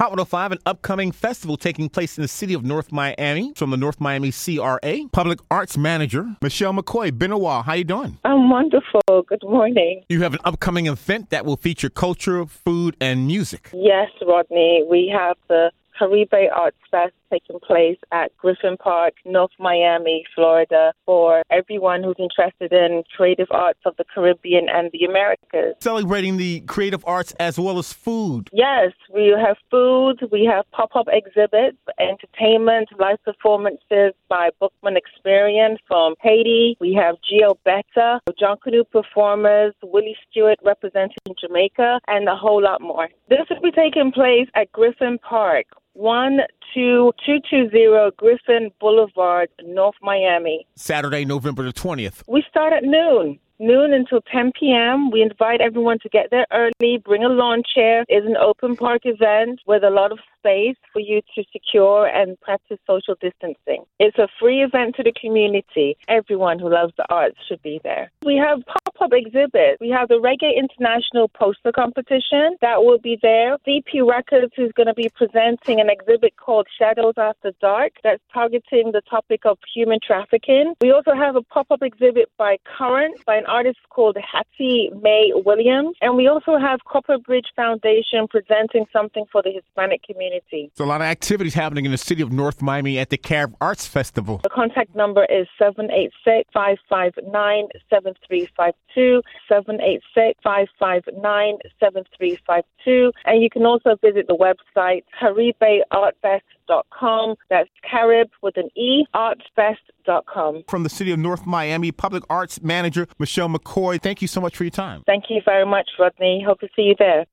Hot 105, an upcoming festival taking place in the city of North Miami from the North Miami CRA. Public Arts Manager Michelle McCoy. Been a while. How you doing? I'm wonderful. Good morning. You have an upcoming event that will feature culture, food, and music. Yes, Rodney. We have the Caribe Arts Fest taking place at Griffin Park, North Miami, Florida, for everyone who's interested in creative arts of the Caribbean and the Americas. Celebrating the creative arts as well as food. Yes, we have food, we have pop-up exhibits, entertainment, live performances by Bookman Experience from Haiti. We have Geo Beta, Junkanoo Performers, Willie Stewart representing Jamaica, and a whole lot more. This will be taking place at Griffin Park, 12220 Griffin Boulevard, North Miami. Saturday, November the 20th. We start at noon until 10 p.m. We invite everyone to get there early, bring a lawn chair. It's an open park event with a lot of space for you to secure and practice social distancing. It's a free event to the community. Everyone who loves the arts should be there. We have pop-up exhibits. We have the Reggae International Poster Competition that will be there. VP Records is going to be presenting an exhibit called Shadows After Dark that's targeting the topic of human trafficking. We also have a pop-up exhibit by an artist called Hattie Mae Williams. And we also have Copper Bridge Foundation presenting something for the Hispanic community. So a lot of activities happening in the city of North Miami at the Caribe Arts Festival. The contact number is 786-559-7352, 786-559-7352. And you can also visit the website caribeartsfest.com. That's Carib with an E, artsfest.com. From the city of North Miami, Public Arts Manager Michelle McCoy, thank you so much for your time. Thank you very much, Rodney. Hope to see you there.